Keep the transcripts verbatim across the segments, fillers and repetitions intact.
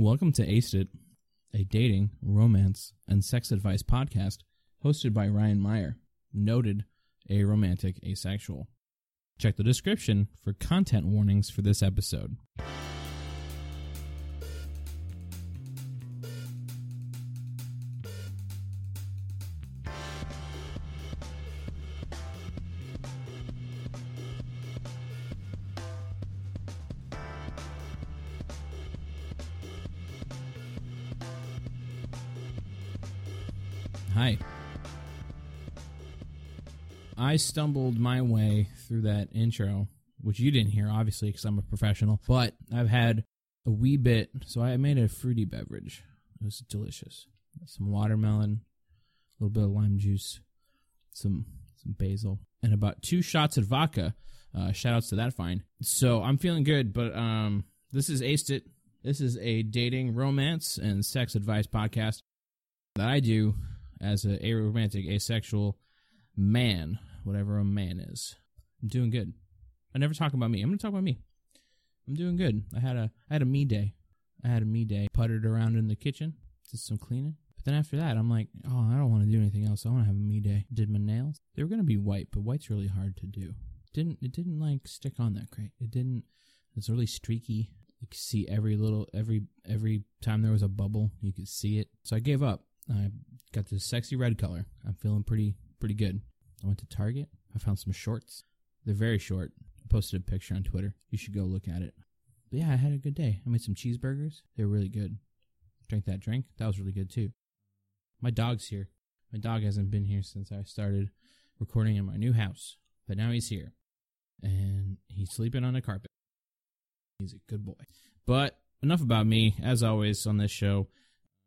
Welcome to Aced It, a dating, romance, and sex advice podcast hosted by Ryan Meyer, noted aromantic asexual. Check the description for content warnings for this episode. Hi. I stumbled my way through that intro, which you didn't hear, obviously, because I'm a professional, but I've had a wee bit, so I made a fruity beverage. It was delicious. Some watermelon, a little bit of lime juice, some, some basil, and about two shots of vodka. Uh, shout outs to that find. So I'm feeling good, but um, this is Aced It. This is a dating, romance, and sex advice podcast that I do as an aromantic, asexual man, whatever a man is. I'm doing good. I never talk about me. I'm going to talk about me. I'm doing good. I had a I had a me day. I had a me day. Puttered around in the kitchen. Did some cleaning. But then after that, I'm like, oh, I don't want to do anything else. I want to have a me day. Did my nails. They were going to be white, but white's really hard to do. Didn't It didn't, like, stick on that great. It didn't. It's really streaky. You could see every little, every every time there was a bubble, you could see it. So I gave up. I got this sexy red color. I'm feeling pretty pretty good. I went to Target. I found some shorts. They're very short. I posted a picture on Twitter. You should go look at it. But yeah, I had a good day. I made some cheeseburgers. They were really good. Drank that drink. That was really good too. My dog's here. My dog hasn't been here since I started recording in my new house. But now he's here. And he's sleeping on a carpet. He's a good boy. But enough about me. As always on this show,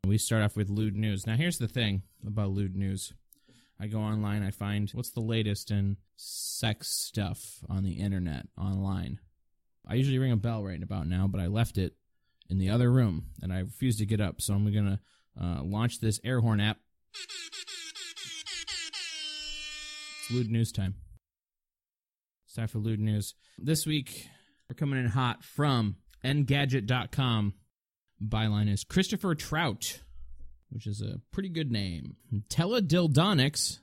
we start off with lewd news. Now, here's the thing about lewd news. I go online, I find what's the latest in sex stuff on the internet, online. I usually ring a bell right about now, but I left it in the other room, and I refuse to get up, so I'm going to uh, launch this air horn app. It's lewd news time. It's time for lewd news. This week, we're coming in hot from Engadget dot com. Byline is Christopher Trout, which is a pretty good name. Teledildonics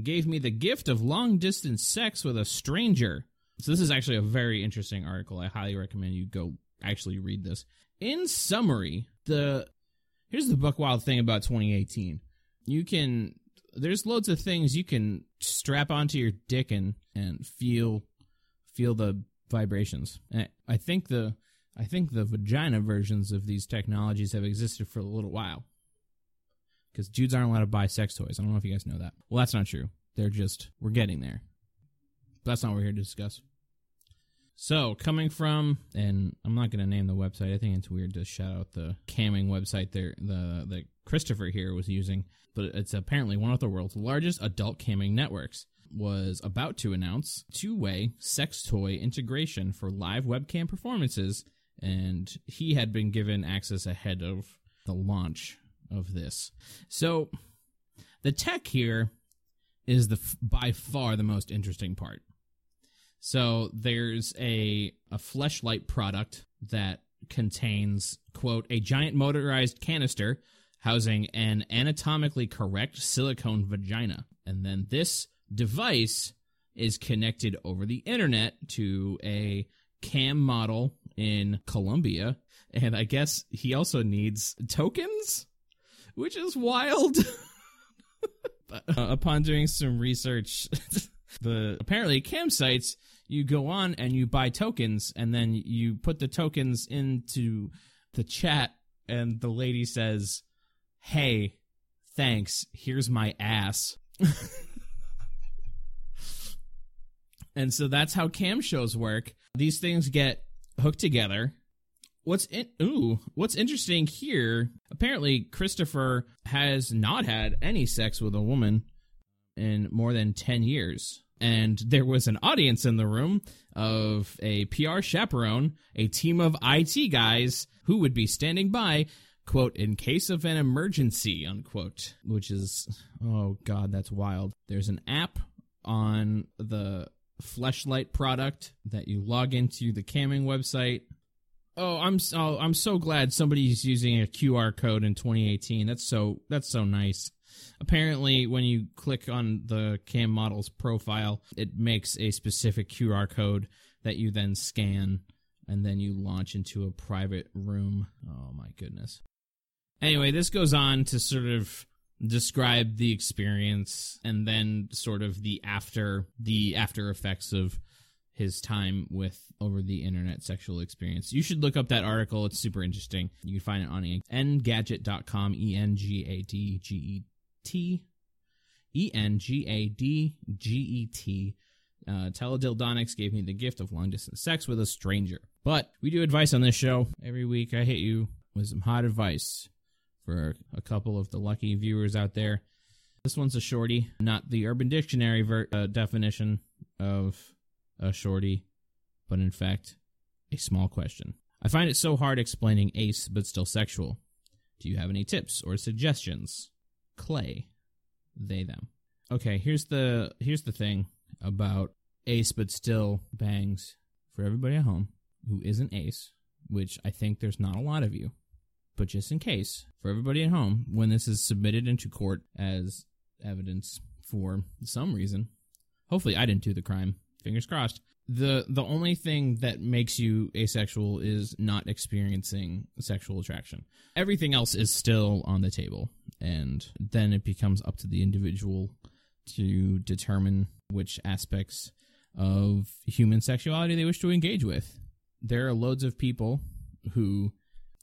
gave me the gift of long-distance sex with a stranger. So this is actually a very interesting article. I highly recommend you go actually read this. In summary, the here's the buck wild thing about twenty eighteen. You can there's loads of things you can strap onto your dick and, and feel feel the vibrations. And I think the I think the vagina versions of these technologies have existed for a little while. Because dudes aren't allowed to buy sex toys. I don't know if you guys know that. Well, that's not true. They're just, we're getting there. But that's not what we're here to discuss. So, coming from, and I'm not going to name the website. I think it's weird to shout out the camming website there, the that Christopher here was using. But it's apparently one of the world's largest adult camming networks. Was about to announce two-way sex toy integration for live webcam performances. And he had been given access ahead of the launch of this. So the tech here is the by far the most interesting part. So there's a, a Fleshlight product that contains, quote, a giant motorized canister housing an anatomically correct silicone vagina. And then this device is connected over the internet to a cam model in Colombia, and I guess he also needs tokens, which is wild. But, uh, upon doing some research, the apparently cam sites, you go on and you buy tokens, and then you put the tokens into the chat, and the lady says, "Hey, thanks. Here's my ass." And so that's how cam shows work. These things get hooked together. What's in, ooh, what's interesting here, apparently Christopher has not had any sex with a woman in more than ten years. And there was an audience in the room of a P R chaperone, a team of I T guys who would be standing by, quote, in case of an emergency, unquote, which is, oh God, that's wild. There's an app on the Fleshlight product that you log into the camming website Oh, I'm oh, I'm so glad somebody's using a Q R code in twenty eighteen. That's so that's so nice. Apparently, when you click on the cam model's profile, it makes a specific Q R code that you then scan, and then you launch into a private room. Oh, my goodness. Anyway, this goes on to sort of describe the experience and then sort of the after the after effects of his time with over the internet sexual experience. You should look up that article. It's super interesting. You can find it on engadget dot com, E N G A D G E T, E N G A D G E T. Uh, teledildonics gave me the gift of long-distance sex with a stranger. But we do advice on this show every week. I hit you with some hot advice for a couple of the lucky viewers out there. This one's a shorty, not the Urban Dictionary ver- uh, definition of a shorty, but in fact, a small question. I find it so hard explaining ace, but still sexual. Do you have any tips or suggestions? Clay, they, them. Okay, here's the here's the thing about ace, but still bangs for everybody at home who isn't ace, which I think there's not a lot of you. But just in case, for everybody at home, when this is submitted into court as evidence for some reason, hopefully I didn't do the crime. Fingers crossed. The the only thing that makes you asexual is not experiencing sexual attraction. Everything else is still on the table, and then it becomes up to the individual to determine which aspects of human sexuality they wish to engage with. There are loads of people who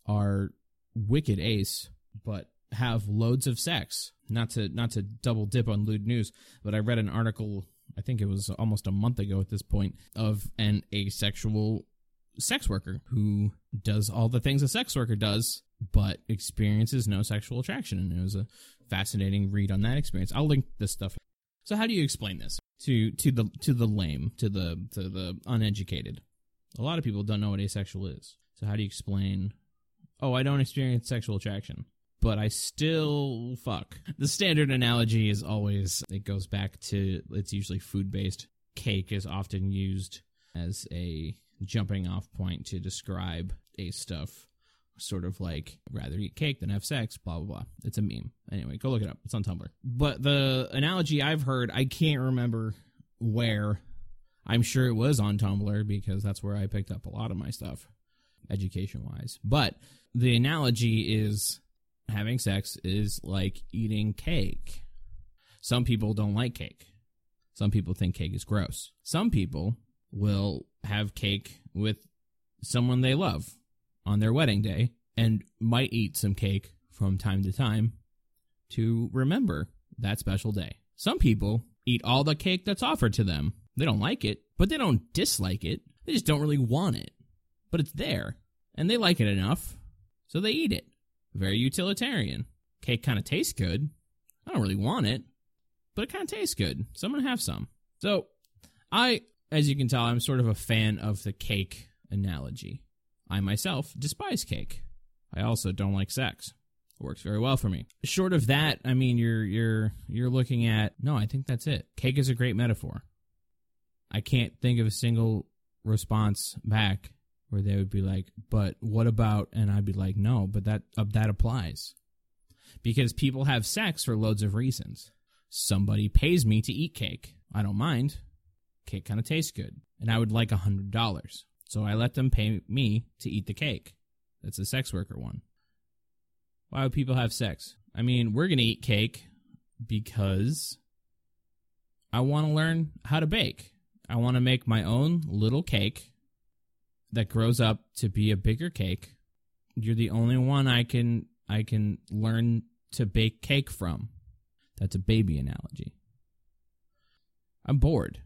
are wicked ace, but have loads of sex. Not to not to double dip on lewd news, but I read an article, I think it was almost a month ago at this point, of an asexual sex worker who does all the things a sex worker does, but experiences no sexual attraction. And it was a fascinating read on that experience. I'll link this stuff. So how do you explain this to to the to the lame, to the to the uneducated? A lot of people don't know what asexual is. So how do you explain, oh, I don't experience sexual attraction, but I still fuck. The standard analogy is always, it goes back to, it's usually food-based. Cake is often used as a jumping-off point to describe ace stuff, sort of like, rather eat cake than have sex, blah, blah, blah. It's a meme. Anyway, go look it up. It's on Tumblr. But the analogy I've heard, I can't remember where. I'm sure it was on Tumblr because that's where I picked up a lot of my stuff, education-wise. But the analogy is, having sex is like eating cake. Some people don't like cake. Some people think cake is gross. Some people will have cake with someone they love on their wedding day and might eat some cake from time to time to remember that special day. Some people eat all the cake that's offered to them. They don't like it, but they don't dislike it. They just don't really want it. But it's there, and they like it enough, so they eat it. Very utilitarian. Cake kind of tastes good. I don't really want it, but it kind of tastes good, so I'm going to have some. So I, as you can tell, I'm sort of a fan of the cake analogy. I myself despise cake. I also don't like sex. It works very well for me. Short of that, I mean, you're you're you're looking at, no, I think that's it. Cake is a great metaphor. I can't think of a single response back where they would be like, but what about, and I'd be like, no, but that uh, that applies. Because people have sex for loads of reasons. Somebody pays me to eat cake. I don't mind. Cake kind of tastes good. And I would like one hundred dollars. So I let them pay me to eat the cake. That's the sex worker one. Why would people have sex? I mean, we're going to eat cake because I want to learn how to bake. I want to make my own little cake that grows up to be a bigger cake. You're the only one I can I can learn to bake cake from. That's a baby analogy. I'm bored.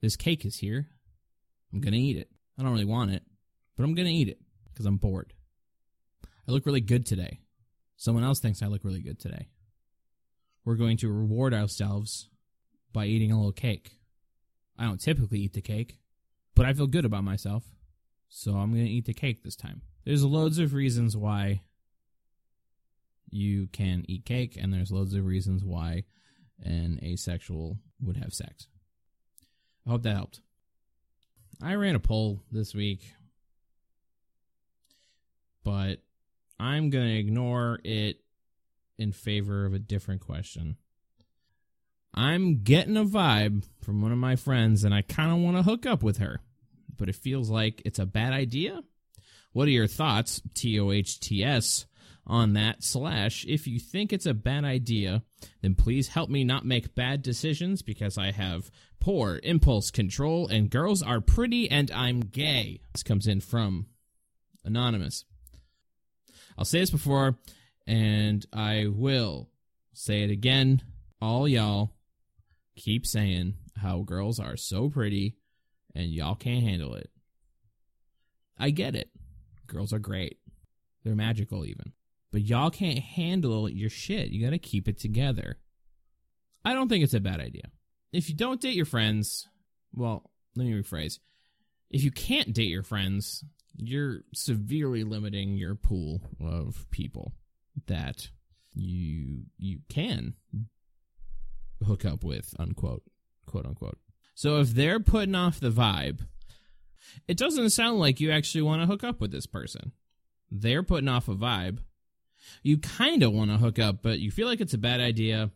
This cake is here. I'm going to eat it. I don't really want it, but I'm going to eat it because I'm bored. I look really good today. Someone else thinks I look really good today. We're going to reward ourselves by eating a little cake. I don't typically eat the cake, but I feel good about myself. So I'm going to eat the cake this time. There's loads of reasons why you can eat cake, and there's loads of reasons why an asexual would have sex. I hope that helped. I ran a poll this week I'm going to ignore it in favor of a different question. I'm getting a vibe from one of my friends, and I kind of want to hook up with her, but it feels like it's a bad idea. What are your thoughts, T O H T S, on that? Slash, if you think it's a bad idea, then please help me not make bad decisions because I have poor impulse control and girls are pretty and I'm gay. This comes in from Anonymous. I'll say this before, and I will say it again. All y'all keep saying how girls are so pretty and y'all can't handle it. I get it. Girls are great. They're magical even. But y'all can't handle your shit. You gotta keep it together. I don't think it's a bad idea. If you don't date your friends, well, let me rephrase. If you can't date your friends, you're severely limiting your pool of people that you you can hook up with, unquote, quote unquote. So if they're putting off the vibe, it doesn't sound like you actually want to hook up with this person. They're putting off a vibe. You kind of want to hook up, but you feel like it's a bad idea.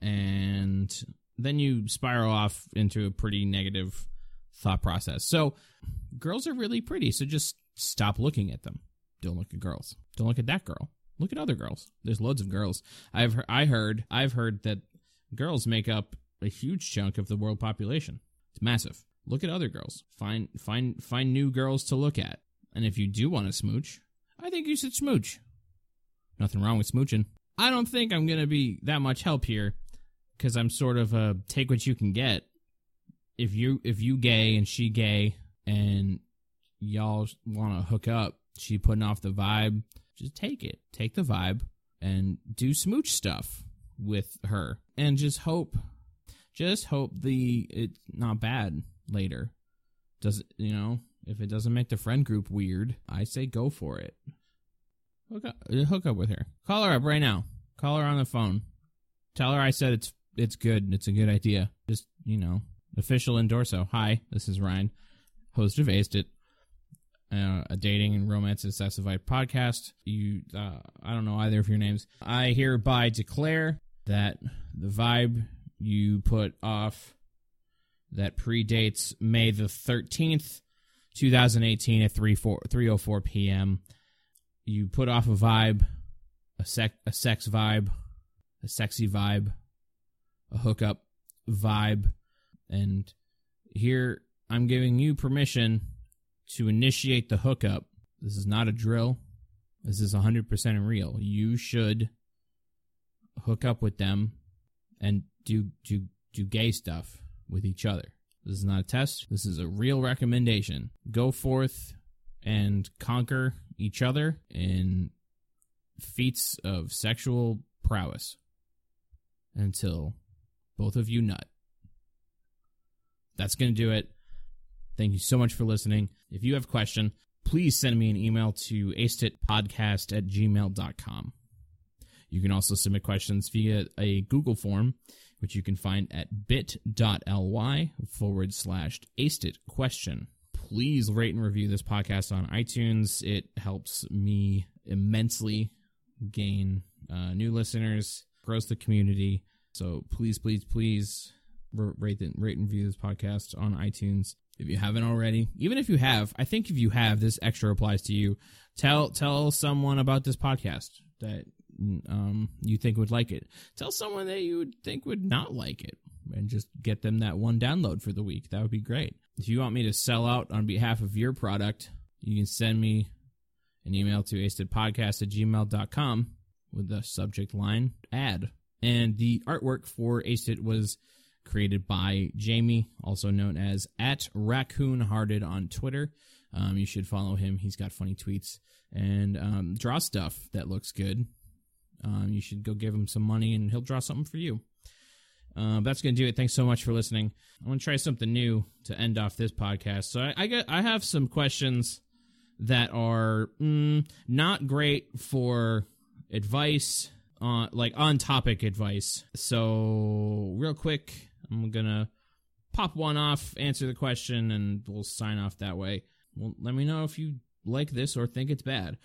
And then you spiral off into a pretty negative thought process. So girls are really pretty, so just stop looking at them. Don't look at girls. Don't look at that girl. Look at other girls. There's loads of girls. I've he- I heard I've heard that girls make up a huge chunk of the world population. It's massive. Look at other girls. Find find find new girls to look at. And if you do want to smooch, I think you should smooch. Nothing wrong with smooching. I don't think I'm going to be that much help here because I'm sort of a take what you can get. If you if you gay and she gay and y'all want to hook up, she putting off the vibe, just take it. Take the vibe and do smooch stuff with her. And just hope, just hope the it's not bad later. Does it, you know, if it doesn't make the friend group weird, I say go for it. Hook up, hook up with her. Call her up right now. Call her on the phone. Tell her I said it's it's good. It's a good idea. Just, you know, official endorso. Hi, this is Ryan, host of Aced It, uh, a dating and romance intensified podcast. You, uh, I don't know either of your names. I hereby declare that the vibe you put off that predates May the thirteenth, two thousand eighteen at three oh four p.m. You put off a vibe, a sex, a sex vibe, a sexy vibe, a hookup vibe, and here I'm giving you permission to initiate the hookup. This is not a drill. This is one hundred percent real. You should hook up with them and do do do gay stuff with each other. This is not a test. This is a real recommendation. Go forth and conquer each other in feats of sexual prowess until both of you nut. That's going to do it. Thank you so much for listening. If you have a question, please send me an email to aceditpodcast at gmail dot com. You can also submit questions via a Google form, which you can find at bit.ly forward slash aceditquestion. Please rate and review this podcast on iTunes. It helps me immensely gain uh, new listeners, grows the community. So please, please, please rate and rate and review this podcast on iTunes if you haven't already. Even if you have, I think if you have, this extra applies to you. Tell tell someone about this podcast that um, you think would like it. Tell someone that you would think would not like it, and just get them that one download for the week. That would be great. If you want me to sell out on behalf of your product, you can send me an email to aceditpodcast at gmail dot com with the subject line ad. And the artwork for Aced It was created by Jamie, also known as at RaccoonHearted on Twitter. Um, you should follow him. He's got funny tweets and um, draw stuff that looks good. Um, you should go give him some money and he'll draw something for you. Uh, that's going to do it. Thanks so much for listening. I want to try something new to end off this podcast. So I I, get, I have some questions that are mm, not great for advice, uh, like on-topic advice. So real quick, I'm going to pop one off, answer the question, and we'll sign off that way. Well, let me know if you like this or think it's bad.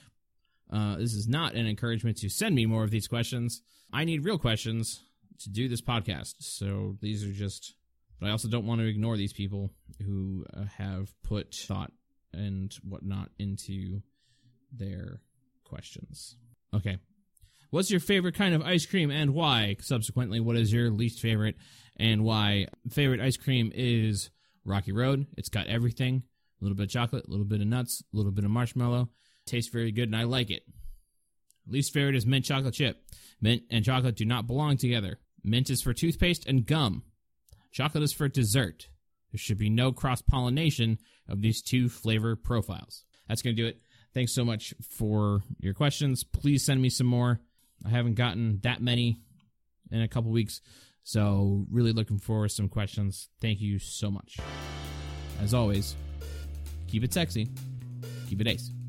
Uh, this is not an encouragement to send me more of these questions. I need real questions to do this podcast. So these are just... But I also don't want to ignore these people who uh, have put thought and whatnot into their questions. Okay. What's your favorite kind of ice cream and why? Subsequently, what is your least favorite and why? Favorite ice cream is Rocky Road. It's got everything. A little bit of chocolate, a little bit of nuts, a little bit of marshmallow. Tastes very good and I like it. Least favorite is mint chocolate chip. Mint and chocolate do not belong together. Mint is for toothpaste and gum. Chocolate is for dessert. There should be no cross-pollination of these two flavor profiles. That's going to do it. Thanks so much for your questions. Please send me some more. I haven't gotten that many in a couple weeks, so really looking forward to some questions. Thank you so much. As always, keep it sexy. Keep it ace.